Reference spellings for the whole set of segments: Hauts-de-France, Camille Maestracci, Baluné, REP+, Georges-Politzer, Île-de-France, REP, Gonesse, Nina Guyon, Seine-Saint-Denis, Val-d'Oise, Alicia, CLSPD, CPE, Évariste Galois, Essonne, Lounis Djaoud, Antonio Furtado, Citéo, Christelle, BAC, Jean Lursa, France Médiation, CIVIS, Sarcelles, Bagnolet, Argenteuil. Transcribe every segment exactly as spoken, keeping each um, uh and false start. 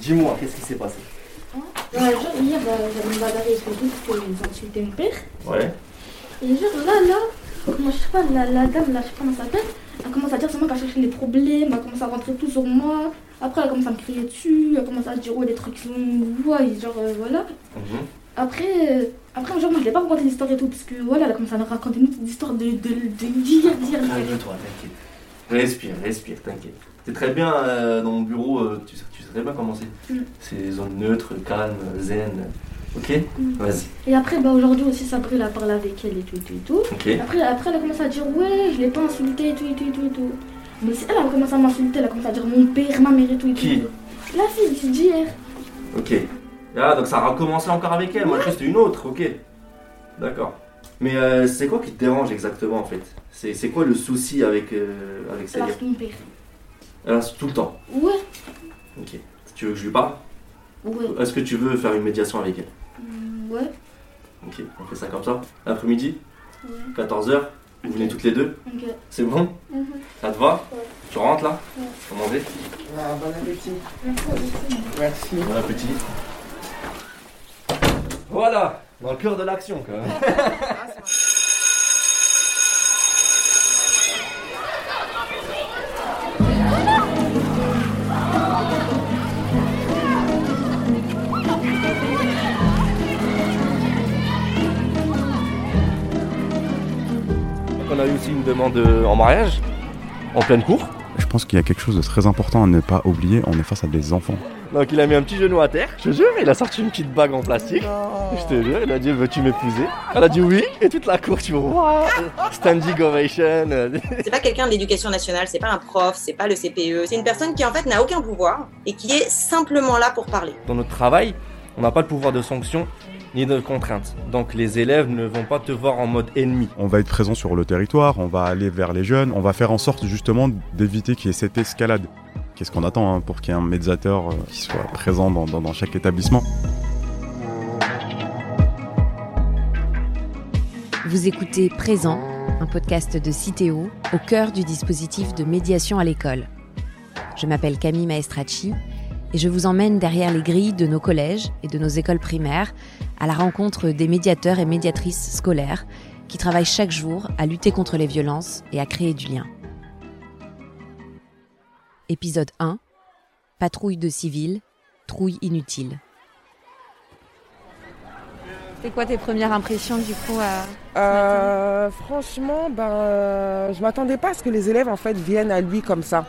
Dis-moi, qu'est-ce qui s'est passé? Ouais, genre, hier, j'avais me balader sur le parce qu'ils insultaient mon père. Ouais. Et genre, là, là, moi, je sais pas, la, la dame, là, je sais pas comment ça s'appelle, elle commence à dire seulement qu'elle cherchait les problèmes, elle commence à rentrer tout sur moi. Après, elle commence à me crier dessus, elle commence à dire, oh, des trucs qui me voient, et genre, euh, voilà. Mm-hmm. Après, euh, après, genre, moi, je l'ai pas raconté l'histoire et tout, parce que, voilà, elle a commencé à me raconter une petite histoire de, de, de, de dire, dire, dire. Toi, t'inquiète. Respire, respire, t'inquiète. T'es très bien euh, dans mon bureau, euh, tu, sais, tu sais très bien comment c'est. Mm. C'est zone neutre, calme, zen. Ok, mm. Vas-y. Et après, bah, aujourd'hui aussi, Sabri a parlé avec elle et tout, et tout, et tout. Okay. Après, après, elle a commencé à dire, ouais, je l'ai pas insulté et tout, et tout, et tout, et tout. Mais si elle a commencé à m'insulter, elle a commencé à dire mon père, ma mère et tout. Et qui tout. La fille d'hier. Ok. Ah, donc ça a recommencé encore avec elle, moi je c'était une autre, ok. D'accord. Mais euh, c'est quoi qui te dérange exactement en fait? C'est, c'est quoi le souci avec, euh, avec ça? Elle insulte mon père. Elle insulte tout le temps? Ouais. Ok. Tu veux que je lui parle? Ouais. Est-ce que tu veux faire une médiation avec elle? Ouais. Ok, on fait ça comme ça. L'après-midi? Ouais. quatorze heures? Vous venez toutes les deux? Ok. C'est bon? Mm-hmm. Ça te va? Ouais. Tu rentres là? Ouais. Faut manger? Ah, bon appétit. Merci. Bon appétit. Voilà, dans le cœur de l'action quand même. On a eu aussi une demande en mariage, en pleine cour. Je pense qu'il y a quelque chose de très important à ne pas oublier, on est face à des enfants. Donc il a mis un petit genou à terre, je te jure, il a sorti une petite bague en plastique, non. Je te jure, il a dit veux-tu m'épouser? Elle a dit oui, et toute la cour, tu vois, standing ovation. C'est pas quelqu'un de l'éducation nationale, c'est pas un prof, c'est pas le C P E, c'est une personne qui en fait n'a aucun pouvoir et qui est simplement là pour parler. Dans notre travail, on n'a pas le pouvoir de sanction ni de contrainte, donc les élèves ne vont pas te voir en mode ennemi. On va être présent sur le territoire, on va aller vers les jeunes, on va faire en sorte justement d'éviter qu'il y ait cette escalade. Qu'est-ce qu'on attend hein, pour qu'il y ait un médiateur euh, qui soit présent dans, dans, dans chaque établissement? Vous écoutez Présent, un podcast de Citéo, au cœur du dispositif de médiation à l'école. Je m'appelle Camille Maestracci et je vous emmène derrière les grilles de nos collèges et de nos écoles primaires à la rencontre des médiateurs et médiatrices scolaires qui travaillent chaque jour à lutter contre les violences et à créer du lien. Épisode un. Patrouille de civils, trouille inutile. C'est quoi tes premières impressions du coup à... euh, Franchement, ben, euh, je m'attendais pas à ce que les élèves en fait viennent à lui comme ça.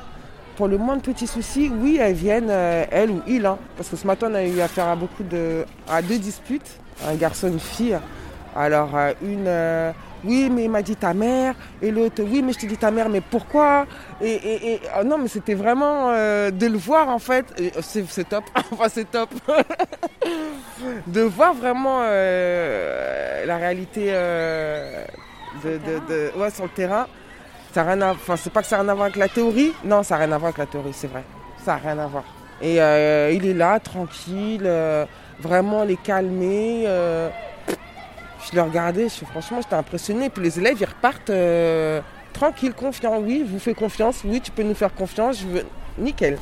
Pour le moindre petit souci, oui, elles viennent, euh, elles ou ils, hein, parce que ce matin on a eu affaire à beaucoup de, à deux disputes, un garçon et une fille. Alors euh, une. Euh, Oui, mais il m'a dit ta mère. Et l'autre, oui, mais je t'ai dit ta mère, mais pourquoi? Et, et, et oh non, mais c'était vraiment euh, de le voir en fait. C'est, c'est top. Enfin, c'est top. De voir vraiment euh, la réalité euh, de, de, de, ouais, sur le terrain. Ça a rien à, enfin, c'est pas que ça n'a rien à voir avec la théorie. Non, ça n'a rien à voir avec la théorie, c'est vrai. Ça n'a rien à voir. Et euh, il est là, tranquille, euh, vraiment les calmer. Euh, Je le regardais, je, franchement, j'étais impressionnée. Puis les élèves, ils repartent euh, tranquilles, confiants. Oui, je vous fais confiance. Oui, tu peux nous faire confiance. Je veux... Nickel,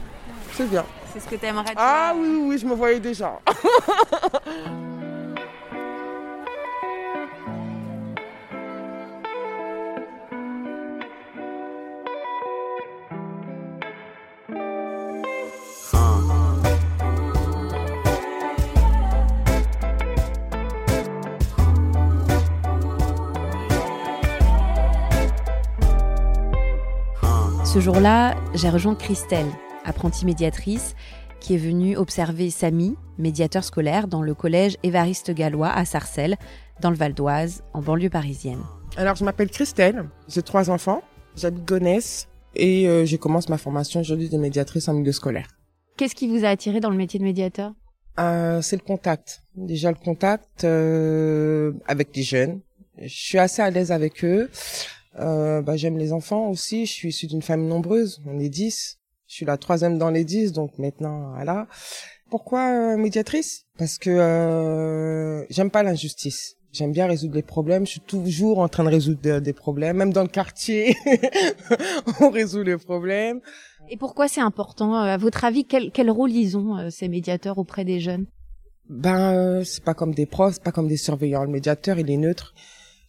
c'est bien. C'est ce que tu aimerais. Ah oui, oui, je me voyais déjà. Ce jour-là, j'ai rejoint Christelle, apprentie médiatrice, qui est venue observer Samy, médiateur scolaire, dans le collège Évariste Galois à Sarcelles, dans le Val-d'Oise, en banlieue parisienne. Alors, je m'appelle Christelle, j'ai trois enfants, j'habite Gonesse et euh, je commence ma formation aujourd'hui de médiatrice en milieu scolaire. Qu'est-ce qui vous a attiré dans le métier de médiateur ? euh, C'est le contact. Déjà le contact euh, avec les jeunes. Je suis assez à l'aise avec eux. Euh, bah, j'aime les enfants aussi, je suis issue d'une famille nombreuse, on est dix, je suis la troisième dans les dix, donc maintenant, voilà. Pourquoi euh, médiatrice ? Parce que euh, j'aime pas l'injustice, J'aime bien résoudre les problèmes. Je suis toujours en train de résoudre des problèmes. Même dans le quartier, on résout les problèmes. Et pourquoi c'est important? À votre avis, quel, quel rôle ils ont, ces médiateurs, auprès des jeunes? Ben, c'est pas comme des profs, c'est pas comme des surveillants. Le médiateur, il est neutre.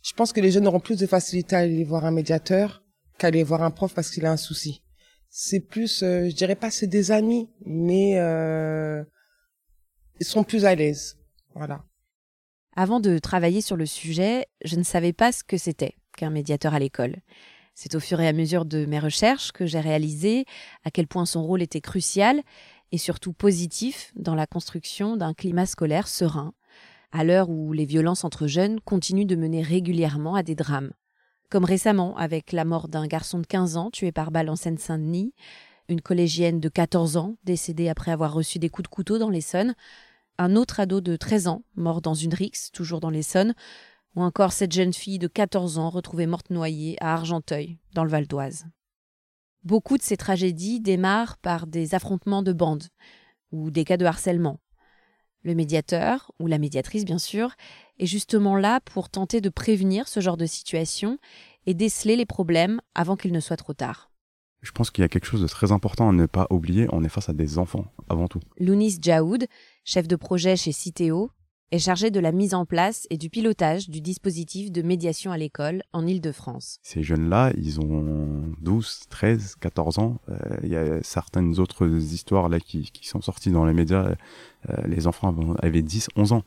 Je pense que les jeunes auront plus de facilité à aller voir un médiateur qu'à aller voir un prof parce qu'il a un souci. C'est plus, euh, je dirais pas c'est des amis, mais euh, ils sont plus à l'aise. Voilà. Avant de travailler sur le sujet, je ne savais pas ce que c'était qu'un médiateur à l'école. C'est au fur et à mesure de mes recherches que j'ai réalisé à quel point son rôle était crucial et surtout positif dans la construction d'un climat scolaire serein, à l'heure où les violences entre jeunes continuent de mener régulièrement à des drames. Comme récemment, avec la mort d'un garçon de quinze ans tué par balle en Seine-Saint-Denis, une collégienne de quatorze ans décédée après avoir reçu des coups de couteau dans l'Essonne, un autre ado de treize ans, mort dans une rixe, toujours dans l'Essonne, ou encore cette jeune fille de quatorze ans retrouvée morte noyée à Argenteuil, dans le Val-d'Oise. Beaucoup de ces tragédies démarrent par des affrontements de bandes ou des cas de harcèlement. Le médiateur, ou la médiatrice bien sûr, est justement là pour tenter de prévenir ce genre de situation et déceler les problèmes avant qu'il ne soit trop tard. Je pense qu'il y a quelque chose de très important à ne pas oublier, on est face à des enfants, avant tout. Lounis Djaoud, chef de projet chez Citéo, est chargé de la mise en place et du pilotage du dispositif de médiation à l'école en Île-de-France. Ces jeunes-là, ils ont douze, treize, quatorze ans. Il y a certaines autres histoires là qui, qui sont sorties dans les médias. Euh, les enfants avaient dix, onze ans.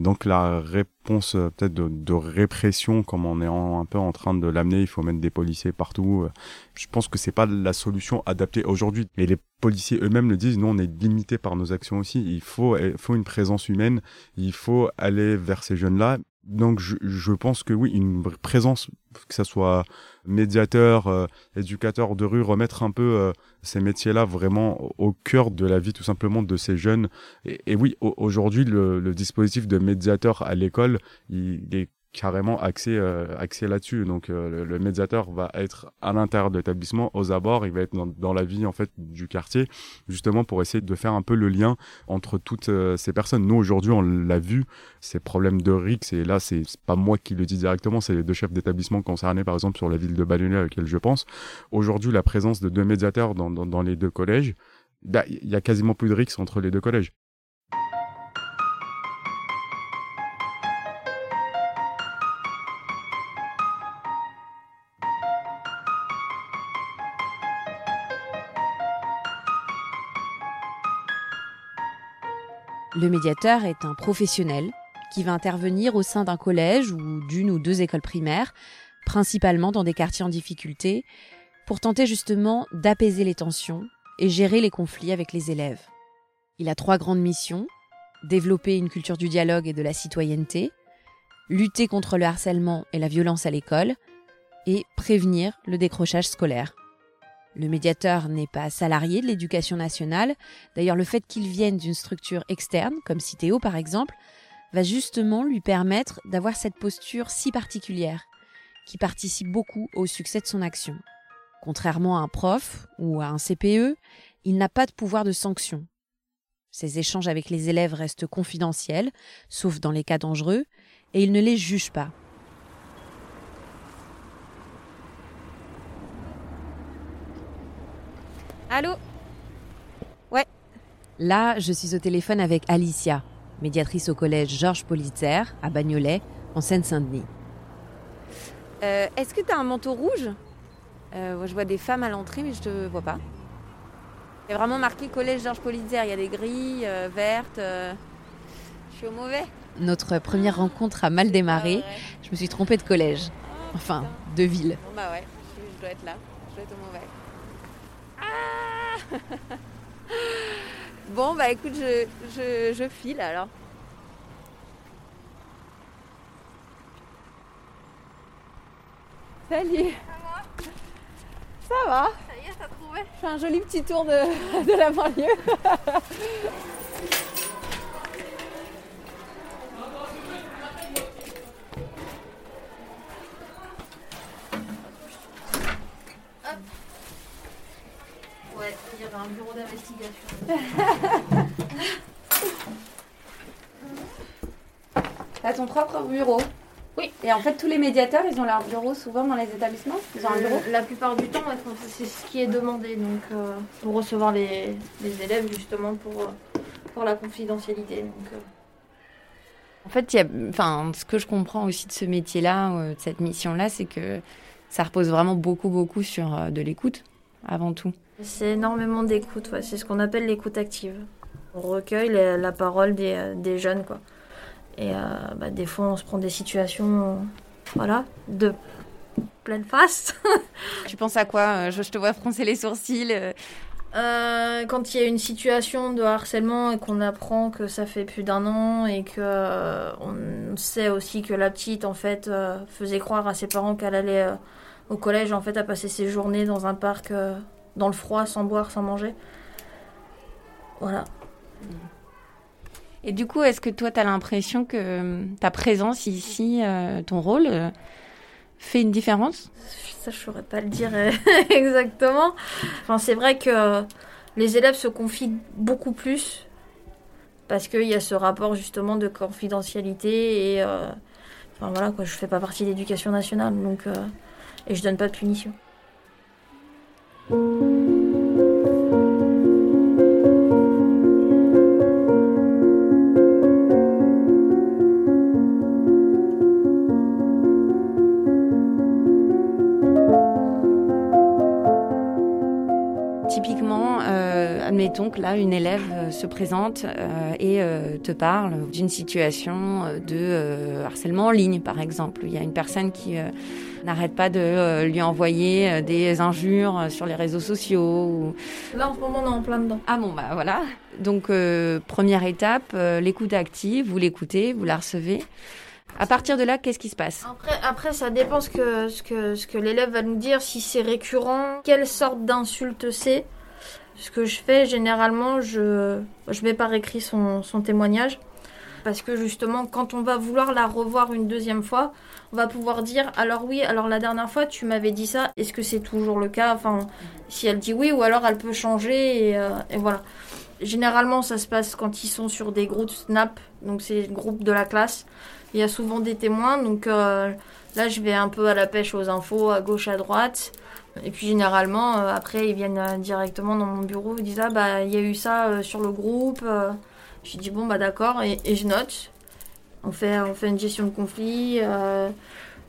Donc la réponse peut-être de, de répression, comme on est en, un peu en train de l'amener, il faut mettre des policiers partout. Je pense que c'est pas la solution adaptée aujourd'hui. Et les policiers eux-mêmes le disent, nous on est limités par nos actions aussi. Il faut, il faut une présence humaine, il faut aller vers ces jeunes-là. Donc je, je pense que oui, une présence, que ça soit médiateur, euh, éducateur de rue, remettre un peu euh, ces métiers-là vraiment au cœur de la vie tout simplement de ces jeunes. Et, et oui, au, aujourd'hui, le, le dispositif de médiateur à l'école, il, il est carrément axé, euh, axé là-dessus. Donc euh, le, le médiateur va être à l'intérieur de l'établissement, aux abords, il va être dans, dans la vie en fait du quartier, justement pour essayer de faire un peu le lien entre toutes euh, ces personnes. Nous aujourd'hui, on l'a vu, ces problèmes de rixe, et là c'est, c'est pas moi qui le dis directement, c'est les deux chefs d'établissement concernés par exemple sur la ville de Baluné à laquelle je pense. Aujourd'hui, la présence de deux médiateurs dans, dans, dans les deux collèges, bah, y a quasiment plus de rixe entre les deux collèges. Le médiateur est un professionnel qui va intervenir au sein d'un collège ou d'une ou deux écoles primaires, principalement dans des quartiers en difficulté, pour tenter justement d'apaiser les tensions et gérer les conflits avec les élèves. Il a trois grandes missions : développer une culture du dialogue et de la citoyenneté, lutter contre le harcèlement et la violence à l'école, et prévenir le décrochage scolaire. Le médiateur n'est pas salarié de l'Éducation nationale. D'ailleurs, le fait qu'il vienne d'une structure externe, comme Citéo par exemple, va justement lui permettre d'avoir cette posture si particulière, qui participe beaucoup au succès de son action. Contrairement à un prof ou à un C P E, il n'a pas de pouvoir de sanction. Ses échanges avec les élèves restent confidentiels, sauf dans les cas dangereux, et il ne les juge pas. Allô ? Ouais. Là, je suis au téléphone avec Alicia, médiatrice au collège Georges-Politzer, à Bagnolet, en Seine-Saint-Denis. Euh, est-ce que t'as un manteau rouge ? euh, Je vois des femmes à l'entrée, mais je te vois pas. Il y a vraiment marqué collège Georges-Politzer. Il y a des grilles euh, vertes. Euh... Je suis au mauvais. Notre première rencontre a mal démarré. Je me suis trompée de collège. Oh, enfin, putain. De ville. Bon bah ouais, je, je dois être là. Je dois être au mauvais. Bon bah écoute, je, je, je file alors. Salut. Ça va ? Ça va ? Ça y est, t'as trouvé ? Je fais un joli petit tour de, de la banlieue. Il y avait un bureau d'investigation. T'as ton propre bureau. Oui. Et en fait, tous les médiateurs, ils ont leur bureau souvent dans les établissements. Ils ont un bureau. La plupart du temps, c'est ce qui est demandé, donc euh, pour recevoir les, les élèves, justement, pour, pour la confidentialité. Donc, euh. En fait, y a, enfin, ce que je comprends aussi de ce métier-là, euh, de cette mission-là, c'est que ça repose vraiment beaucoup, beaucoup sur euh, de l'écoute, avant tout. C'est énormément d'écoute, ouais. C'est ce qu'on appelle l'écoute active. On recueille la, la parole des, des jeunes, quoi. Et euh, bah, des fois, on se prend des situations, euh, voilà, de pleine face. Tu penses à quoi ? Je, je te vois froncer les sourcils. Euh... Euh, quand il y a une situation de harcèlement et qu'on apprend que ça fait plus d'un an et que euh, on sait aussi que la petite, en fait, euh, faisait croire à ses parents qu'elle allait euh, au collège, en fait, à passer ses journées dans un parc, euh, dans le froid, sans boire, sans manger. Voilà. Mmh. Et du coup, est-ce que toi, tu as l'impression que ta présence ici, euh, ton rôle, euh, fait une différence ? Ça, je ne saurais pas le dire exactement. Enfin, c'est vrai que les élèves se confient beaucoup plus parce qu'il y a ce rapport justement de confidentialité et euh, enfin, voilà, quoi, je ne fais pas partie de l'éducation nationale donc, euh, et je ne donne pas de punition. Donc là, une élève se présente euh, et euh, te parle d'une situation de euh, harcèlement en ligne, par exemple. Il y a une personne qui euh, n'arrête pas de euh, lui envoyer euh, des injures sur les réseaux sociaux. Ou... Là, en ce moment, on est en plein dedans. Ah bon, bah voilà. Donc, euh, première étape, euh, l'écoute active, vous l'écoutez, vous la recevez. À partir de là, qu'est-ce qui se passe ? Après, après, ça dépend ce que, ce que, ce que l'élève va nous dire, si c'est récurrent, quelle sorte d'insulte c'est. Ce que je fais, généralement, je je mets par écrit son, son témoignage. Parce que justement, quand on va vouloir la revoir une deuxième fois, on va pouvoir dire « Alors oui, alors la dernière fois, tu m'avais dit ça. Est-ce que c'est toujours le cas ?» Enfin, si elle dit oui, ou alors elle peut changer. Et, euh, et voilà. Généralement, ça se passe quand ils sont sur des groupes Snap. Donc, c'est le groupe de la classe. Il y a souvent des témoins. Donc euh, là, je vais un peu à la pêche aux infos, à gauche, à droite. Et puis généralement, euh, après, ils viennent euh, directement dans mon bureau, ils disent « Ah, bah, il y a eu ça euh, sur le groupe. Euh. » Je dis « Bon, bah, d'accord. » Et, et je note. On fait, on fait une gestion de conflit. Euh,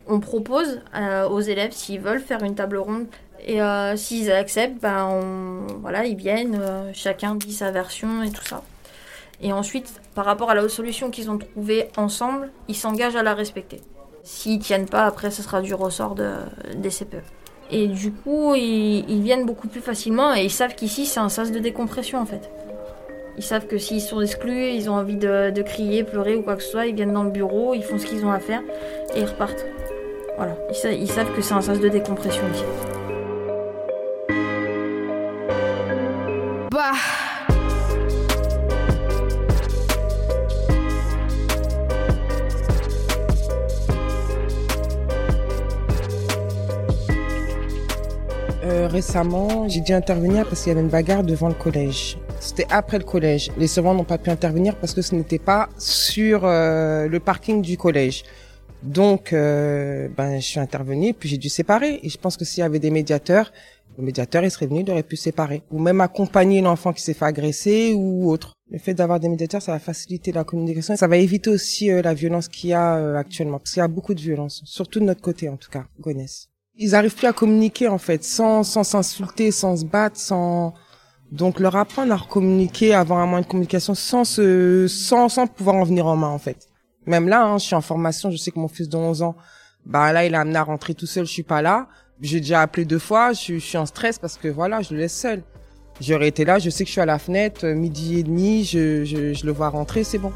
on propose euh, aux élèves, s'ils veulent, faire une table ronde. Et euh, s'ils acceptent, bah, on, voilà, ils viennent. Euh, chacun dit sa version et tout ça. Et ensuite, par rapport à la solution qu'ils ont trouvée ensemble, ils s'engagent à la respecter. S'ils ne tiennent pas, après, ce sera du ressort de, des C P E. Et du coup, ils, ils viennent beaucoup plus facilement et ils savent qu'ici, c'est un sas de décompression, en fait. Ils savent que s'ils sont exclus, ils ont envie de, de crier, pleurer ou quoi que ce soit, ils viennent dans le bureau, ils font ce qu'ils ont à faire et ils repartent. Voilà, ils, sa- ils savent que c'est un sas de décompression ici. Bah Euh, récemment, j'ai dû intervenir parce qu'il y avait une bagarre devant le collège. C'était après le collège. Les servants n'ont pas pu intervenir parce que ce n'était pas sur euh, le parking du collège. Donc, euh, ben, je suis intervenue, puis j'ai dû séparer. Et je pense que s'il y avait des médiateurs, le médiateur, il serait venu, il aurait pu séparer. Ou même accompagner l'enfant qui s'est fait agresser ou autre. Le fait d'avoir des médiateurs, ça va faciliter la communication. Ça va éviter aussi euh, la violence qu'il y a euh, actuellement. Parce qu'il y a beaucoup de violence, surtout de notre côté en tout cas, Gonesse. Ils arrivent plus à communiquer, en fait, sans, sans s'insulter, sans se battre, sans, donc, leur apprendre à communiquer, avoir un moyen de communication sans se, sans, sans pouvoir en venir en main, en fait. Même là, hein, je suis en formation, je sais que mon fils de onze ans, bah, là, il a amené à rentrer tout seul, je suis pas là. J'ai déjà appelé deux fois, je, je suis en stress parce que voilà, je le laisse seul. J'aurais été là, je sais que je suis à la fenêtre, midi et demi, je, je, je le vois rentrer, c'est bon.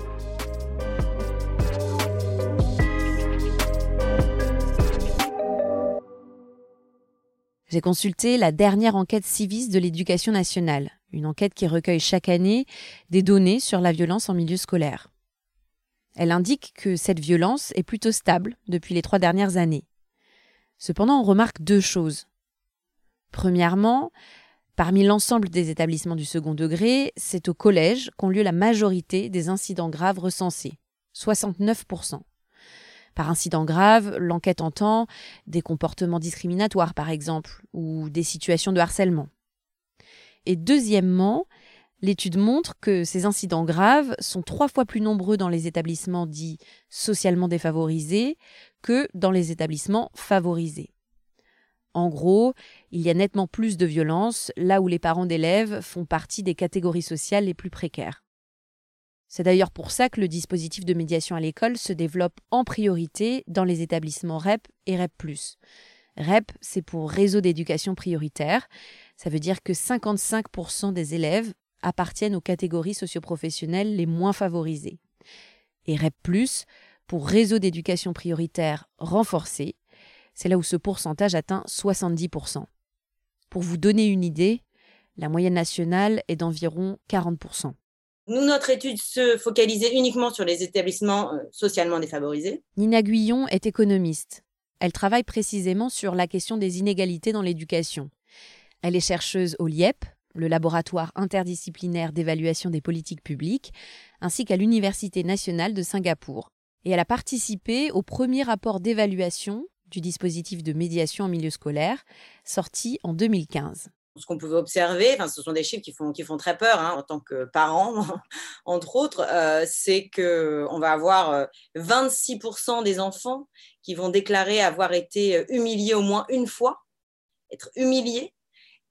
J'ai consulté la dernière enquête CIVIS de l'Éducation nationale, une enquête qui recueille chaque année des données sur la violence en milieu scolaire. Elle indique que cette violence est plutôt stable depuis les trois dernières années. Cependant, on remarque deux choses. Premièrement, parmi l'ensemble des établissements du second degré, c'est au collège qu'ont lieu la majorité des incidents graves recensés, soixante-neuf pour cent. par incident grave, l'enquête entend des comportements discriminatoires, par exemple, ou des situations de harcèlement. Et deuxièmement, l'étude montre que ces incidents graves sont trois fois plus nombreux dans les établissements dits socialement défavorisés que dans les établissements favorisés. En gros, il y a nettement plus de violence là où les parents d'élèves font partie des catégories sociales les plus précaires. C'est d'ailleurs pour ça que le dispositif de médiation à l'école se développe en priorité dans les établissements R E P et R E P plus. R E P, c'est pour Réseau d'éducation prioritaire. Ça veut dire que cinquante-cinq pour cent des élèves appartiennent aux catégories socioprofessionnelles les moins favorisées. Et R E P plus, pour Réseau d'éducation prioritaire renforcé, c'est là où ce pourcentage atteint soixante-dix pour cent. Pour vous donner une idée, la moyenne nationale est d'environ quarante pour cent. Nous, notre étude se focalisait uniquement sur les établissements socialement défavorisés. Nina Guyon est économiste. Elle travaille précisément sur la question des inégalités dans l'éducation. Elle est chercheuse au LIEP, le laboratoire interdisciplinaire d'évaluation des politiques publiques, ainsi qu'à l'Université nationale de Singapour. Et elle a participé au premier rapport d'évaluation du dispositif de médiation en milieu scolaire, sorti en deux mille quinze. Ce qu'on pouvait observer, enfin, ce sont des chiffres qui font, qui font très peur hein, en tant que parents, entre autres, euh, c'est qu'on va avoir vingt-six pour cent des enfants qui vont déclarer avoir été humiliés au moins une fois, être humiliés.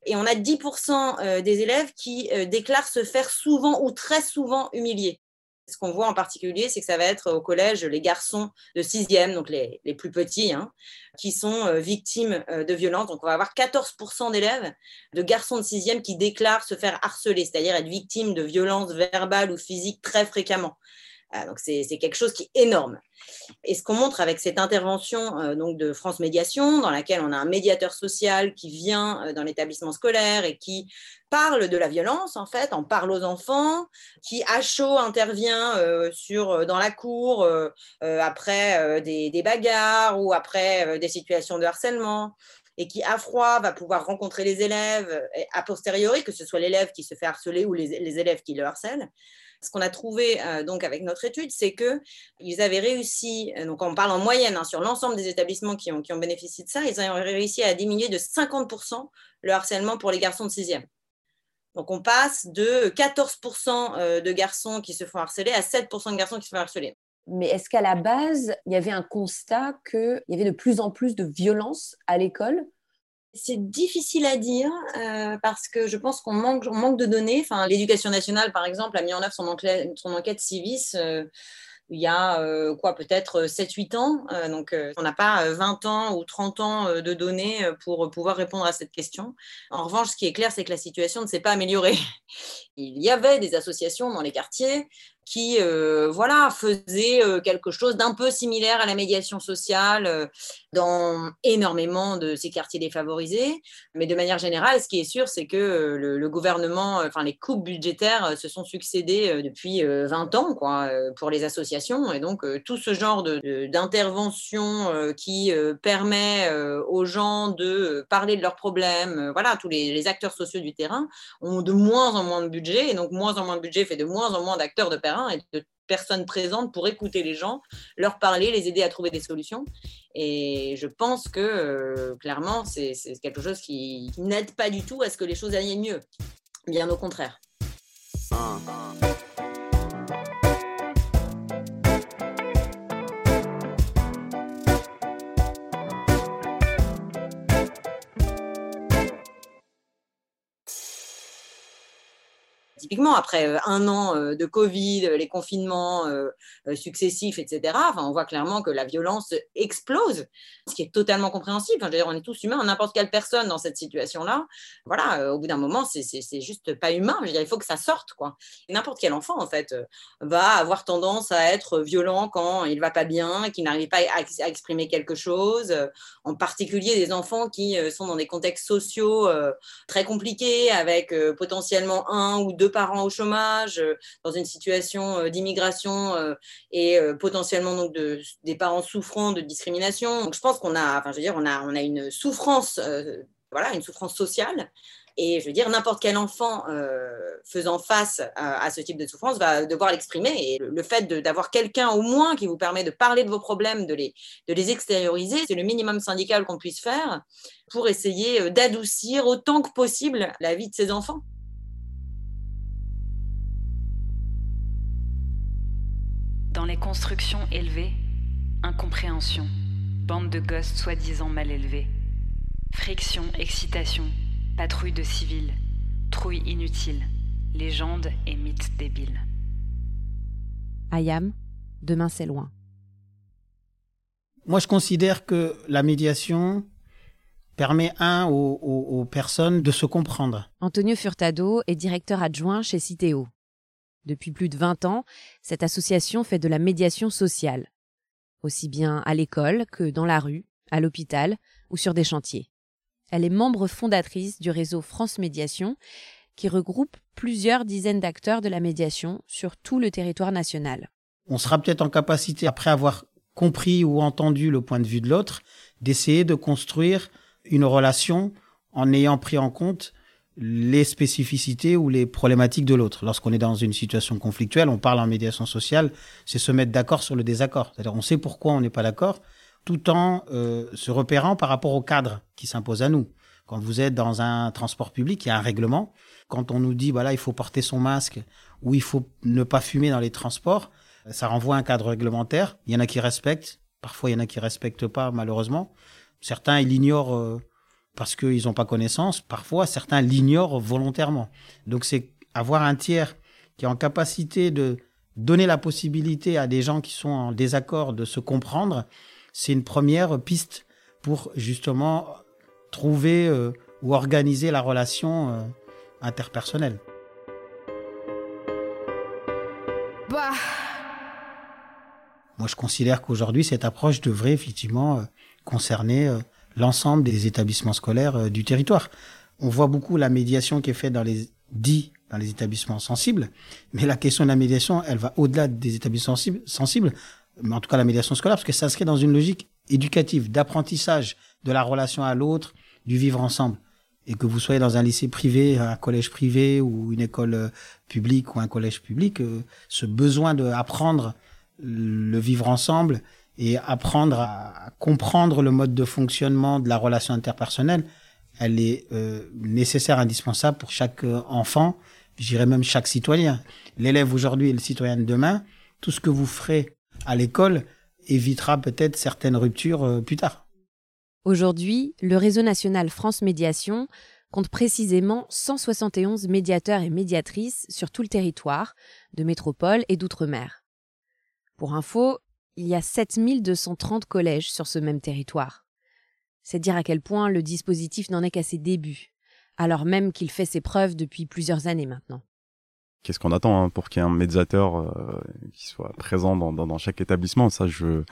Et on a dix pour cent des élèves qui déclarent se faire souvent ou très souvent humilier. Ce qu'on voit en particulier, c'est que ça va être au collège les garçons de sixième, donc les, les plus petits, hein, qui sont victimes de violences. Donc, on va avoir quatorze pour cent d'élèves de garçons de sixième qui déclarent se faire harceler, c'est-à-dire être victimes de violences verbales ou physiques très fréquemment. Donc, c'est, c'est quelque chose qui est énorme. Et ce qu'on montre avec cette intervention euh, donc de France Médiation, dans laquelle on a un médiateur social qui vient euh, dans l'établissement scolaire et qui parle de la violence, en fait, en parle aux enfants, qui à chaud intervient euh, sur, dans la cour euh, euh, après euh, des, des bagarres ou après euh, des situations de harcèlement, et qui à froid va pouvoir rencontrer les élèves a posteriori, que ce soit l'élève qui se fait harceler ou les, les élèves qui le harcèlent. Ce qu'on a trouvé euh, donc avec notre étude, c'est qu'ils avaient réussi, donc on parle en moyenne hein, sur l'ensemble des établissements qui ont, qui ont bénéficié de ça, ils avaient réussi à diminuer de cinquante pour cent le harcèlement pour les garçons de sixième. Donc on passe de quatorze pour cent de garçons qui se font harceler à sept pour cent de garçons qui se font harceler. Mais est-ce qu'à la base, il y avait un constat qu'il y avait de plus en plus de violence à l'école ? C'est difficile à dire euh, parce que je pense qu'on manque, on manque de données. Enfin, l'Éducation nationale, par exemple, a mis en œuvre son enquête, son enquête CIVIS euh, il y a euh, quoi, peut-être sept huit ans. Euh, donc, euh, on n'a pas vingt ans ou trente ans euh, de données pour pouvoir répondre à cette question. En revanche, ce qui est clair, c'est que la situation ne s'est pas améliorée. Il y avait des associations dans les quartiers qui euh, voilà, faisait euh, quelque chose d'un peu similaire à la médiation sociale euh, dans énormément de ces quartiers défavorisés. Mais de manière générale, ce qui est sûr, c'est que euh, le, le gouvernement, enfin euh, les coupes budgétaires euh, se sont succédées euh, depuis euh, vingt ans quoi, euh, pour les associations. Et donc, euh, tout ce genre de, de, d'intervention euh, qui euh, permet euh, aux gens de euh, parler de leurs problèmes, euh, voilà, tous les, les acteurs sociaux du terrain ont de moins en moins de budget. Et donc, moins en moins de budget fait de moins en moins d'acteurs de et de personnes présentes pour écouter les gens, leur parler, les aider à trouver des solutions. Et je pense que, euh, clairement, c'est, c'est quelque chose qui n'aide pas du tout à ce que les choses aillent mieux. Bien au contraire. Typiquement, après un an de Covid, les confinements successifs, et cetera, enfin, on voit clairement que la violence explose, ce qui est totalement compréhensible. Enfin, je veux dire, on est tous humains, n'importe quelle personne dans cette situation-là, voilà, au bout d'un moment, c'est, c'est, c'est juste pas humain. Je veux dire, il faut que ça sorte, quoi. Et n'importe quel enfant, en fait, va avoir tendance à être violent quand il va pas bien, qu'il n'arrive pas à exprimer quelque chose, en particulier des enfants qui sont dans des contextes sociaux très compliqués, avec potentiellement un ou deux parents au chômage, dans une situation d'immigration et potentiellement donc de, des parents souffrant de discrimination. Donc je pense qu'on a, enfin je veux dire, on a, on a une souffrance, euh, voilà, une souffrance sociale Et je veux dire, n'importe quel enfant euh, faisant face à, à ce type de souffrance va devoir l'exprimer. Et le, le fait d'avoir quelqu'un au moins qui vous permet de parler de vos problèmes, de les, de les extérioriser, c'est le minimum syndical qu'on puisse faire pour essayer d'adoucir autant que possible la vie de ces enfants. Dans les constructions élevées, incompréhension, bande de gosses soi-disant mal élevés, friction, excitation, patrouille de civils, trouille inutile, légendes et mythes débiles. Ayam, demain c'est loin. Moi je considère que la médiation permet un aux, aux, aux personnes de se comprendre. Antonio Furtado est directeur adjoint chez Citéo. Depuis plus de vingt ans, cette association fait de la médiation sociale, aussi bien à l'école que dans la rue, à l'hôpital ou sur des chantiers. Elle est membre fondatrice du réseau France Médiation, qui regroupe plusieurs dizaines d'acteurs de la médiation sur tout le territoire national. On sera peut-être en capacité, après avoir compris ou entendu le point de vue de l'autre, d'essayer de construire une relation en ayant pris en compte les spécificités ou les problématiques de l'autre. Lorsqu'on est dans une situation conflictuelle, on parle en médiation sociale, c'est se mettre d'accord sur le désaccord. C'est-à-dire on sait pourquoi on n'est pas d'accord, tout en euh, se repérant par rapport au cadre qui s'impose à nous. Quand vous êtes dans un transport public, il y a un règlement. Quand on nous dit bah là, il faut porter son masque ou il faut ne pas fumer dans les transports, ça renvoie à un cadre réglementaire. Il y en a qui respectent, parfois il y en a qui respectent pas malheureusement. Certains, ils l'ignorent euh, parce qu'ils n'ont pas connaissance. Parfois, certains l'ignorent volontairement. Donc, c'est avoir un tiers qui est en capacité de donner la possibilité à des gens qui sont en désaccord de se comprendre. C'est une première piste pour justement trouver euh, ou organiser la relation euh, interpersonnelle. Bah. Moi, je considère qu'aujourd'hui, cette approche devrait effectivement euh, concerner euh, l'ensemble des établissements scolaires euh, du territoire. On voit beaucoup la médiation qui est faite dans les dits, dans les établissements sensibles, mais la question de la médiation, elle va au-delà des établissements sensibles, sensibles, mais en tout cas la médiation scolaire, parce que ça serait dans une logique éducative, d'apprentissage, de la relation à l'autre, du vivre ensemble. Et que vous soyez dans un lycée privé, un collège privé ou une école euh, publique ou un collège public, euh, ce besoin d'apprendre le vivre ensemble et apprendre à comprendre le mode de fonctionnement de la relation interpersonnelle, elle est euh, nécessaire, indispensable pour chaque enfant, je dirais même chaque citoyen. L'élève aujourd'hui et le citoyen de demain, tout ce que vous ferez à l'école évitera peut-être certaines ruptures euh, plus tard. Aujourd'hui, le réseau national France Médiation compte précisément cent soixante et onze médiateurs et médiatrices sur tout le territoire, de métropole et d'outre-mer. Pour info, il y a sept mille deux cent trente collèges sur ce même territoire. C'est dire à quel point le dispositif n'en est qu'à ses débuts, alors même qu'il fait ses preuves depuis plusieurs années maintenant. Qu'est-ce qu'on attend hein, pour qu'il y ait un médiateur euh, qui soit présent dans, dans, dans chaque établissement? Ça, je,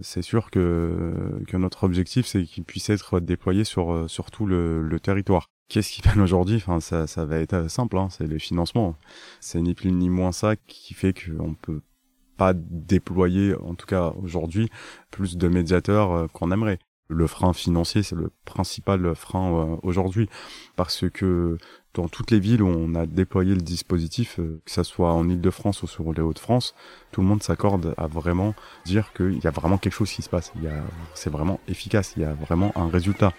c'est sûr que, que notre objectif, c'est qu'il puisse être déployé sur, sur tout le, le territoire. Qu'est-ce qui peine aujourd'hui? Enfin, ça, ça va être simple, hein, c'est les financements. C'est ni plus ni moins ça qui fait qu'on peut pas déployer, en tout cas aujourd'hui, plus de médiateurs euh, qu'on aimerait. Le frein financier, c'est le principal frein euh, aujourd'hui, parce que dans toutes les villes où on a déployé le dispositif, que ça soit en Île-de-France ou sur les Hauts-de-France, tout le monde s'accorde à vraiment dire qu'il y a vraiment quelque chose qui se passe. Il y a, c'est vraiment efficace, il y a vraiment un résultat.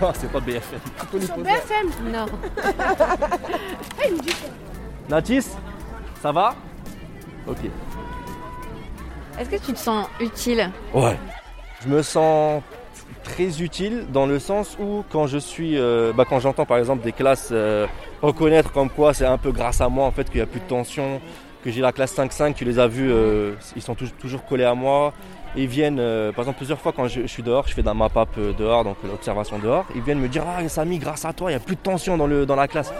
Non, c'est pas B F M. Sur B F M ? Non. Natis, ça va ? Ok. Est-ce que tu te sens utile ? Ouais. Je me sens très utile dans le sens où quand je suis, euh, bah quand j'entends par exemple des classes euh, reconnaître comme quoi c'est un peu grâce à moi en fait qu'il n'y a plus de tension, que j'ai la classe cinq cinq, tu les as vus, euh, ils sont tout, toujours collés à moi. Ils viennent, euh, par exemple plusieurs fois quand je, je suis dehors, je fais ma pape dehors, donc l'observation dehors, ils viennent me dire « Ah Samy, grâce à toi, il n'y a plus de tension dans, le, dans la classe ».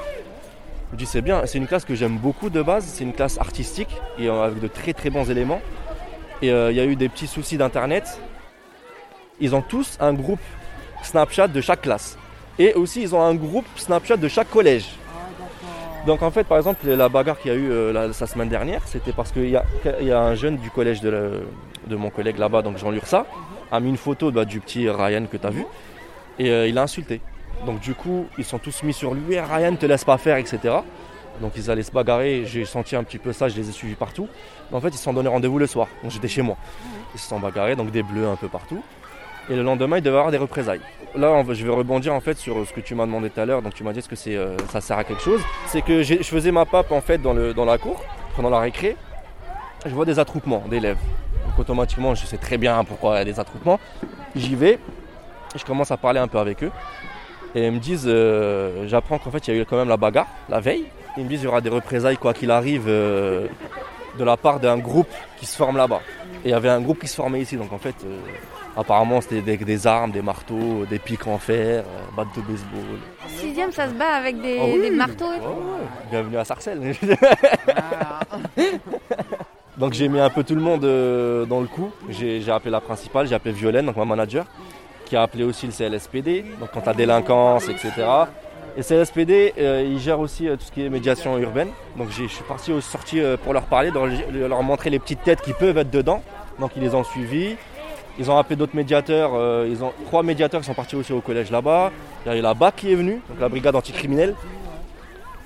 me dis c'est bien, c'est une classe que j'aime beaucoup de base, c'est une classe artistique et avec de très très bons éléments. Et il euh, y a eu des petits soucis d'internet. Ils ont tous un groupe Snapchat de chaque classe. Et aussi ils ont un groupe Snapchat de chaque collège. Donc en fait par exemple la bagarre qu'il y a eu euh, la, la semaine dernière, c'était parce qu'il y a, y a un jeune du collège de, la, de mon collègue là-bas, donc Jean Lursa, a mis une photo bah, du petit Ryan que tu as vu et euh, il a insulté. Donc du coup ils sont tous mis sur lui, Ryan te laisse pas faire, et cetera. Donc ils allaient se bagarrer, j'ai senti un petit peu ça, je les ai suivis partout. Mais en fait ils se sont donné rendez-vous le soir, donc j'étais chez moi. Ils se sont bagarrés, donc des bleus un peu partout. Et le lendemain, il devait y avoir des représailles. Là, on, je vais rebondir en fait sur ce que tu m'as demandé tout à l'heure. Donc, tu m'as dit est-ce que c'est, euh, ça sert à quelque chose. C'est que j'ai, je faisais ma pape en fait dans, le, dans la cour, pendant la récré. Je vois des attroupements d'élèves. Donc, automatiquement, je sais très bien pourquoi il y a des attroupements. J'y vais, je commence à parler un peu avec eux. Et ils me disent, euh, j'apprends qu'en fait, il y a eu quand même la bagarre la veille. Ils me disent qu'il y aura des représailles quoi qu'il arrive euh, de la part d'un groupe qui se forme là-bas. Et il y avait un groupe qui se formait ici. Donc, en fait... Euh, apparemment, c'était des, des armes, des marteaux, des pics en fer, euh, battes de baseball. Sixième, ça se bat avec des, oh oui, des marteaux et tout. Oh oui. Bienvenue à Sarcelles. Donc j'ai mis un peu tout le monde euh, dans le coup. J'ai, j'ai appelé la principale, j'ai appelé Violaine, donc ma manager, qui a appelé aussi le C L S P D, donc quant à délinquance, et cetera. Et C L S P D, euh, ils gèrent aussi euh, tout ce qui est médiation urbaine. Donc je suis parti aux sorties euh, pour leur parler, de leur montrer les petites têtes qui peuvent être dedans. Donc ils les ont suivis. Ils ont appelé d'autres médiateurs, euh, ils ont trois médiateurs qui sont partis aussi au collège là-bas. Il y a eu la B A C qui est venue, donc la brigade anticriminelle.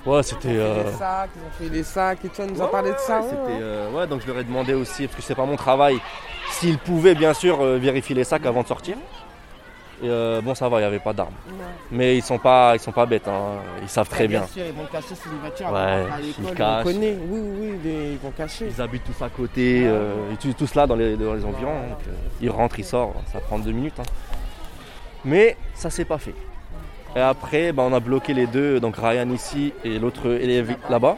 Ouais, c'était... Euh... Ils ont fait des sacs, ils ont fait des sacs et tout, ils nous ouais, ont parlé de ça. C'était, euh, ouais, donc je leur ai demandé aussi, parce que c'est pas mon travail, s'ils pouvaient bien sûr euh, vérifier les sacs avant de sortir. Et euh, bon, ça va, il n'y avait pas d'armes. Ouais. Mais ils sont pas, ils sont pas bêtes, hein. Ils savent très bien. Bien sûr, ils vont cacher sur les voitures. Ouais, ils cachent. Ils connaissent, oui, oui, les, ils vont cacher. Ils habitent tous à côté, ah, euh, ils tous là dans les, dans les environs. Ah, donc, euh, ils rentrent, ils sortent, ça prend deux minutes. Hein. Mais ça s'est pas fait. Et après, bah, on a bloqué les deux, donc Ryan ici et l'autre élève là-bas.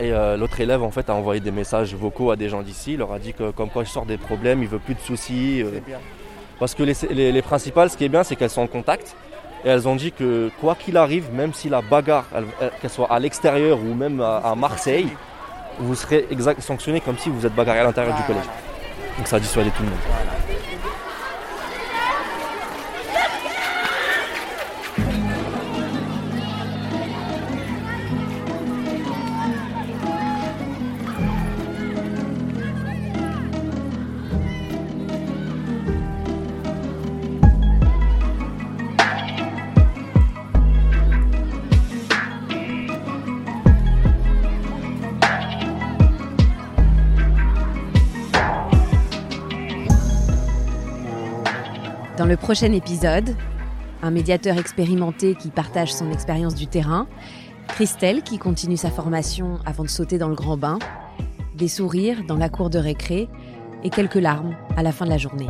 Et euh, l'autre élève en fait a envoyé des messages vocaux à des gens d'ici. Il leur a dit que comme quoi je sors des problèmes, il veut plus de soucis. Euh, Parce que les, les, les principales, ce qui est bien, c'est qu'elles sont en contact et elles ont dit que quoi qu'il arrive, même si la bagarre, elle, elle, qu'elle soit à l'extérieur ou même à, à Marseille, vous serez exact, sanctionné comme si vous êtes bagarré à l'intérieur du collège. Donc ça a dissuadé tout le monde. Dans le prochain épisode, un médiateur expérimenté qui partage son expérience du terrain, Christelle qui continue sa formation avant de sauter dans le grand bain, des sourires dans la cour de récré et quelques larmes à la fin de la journée.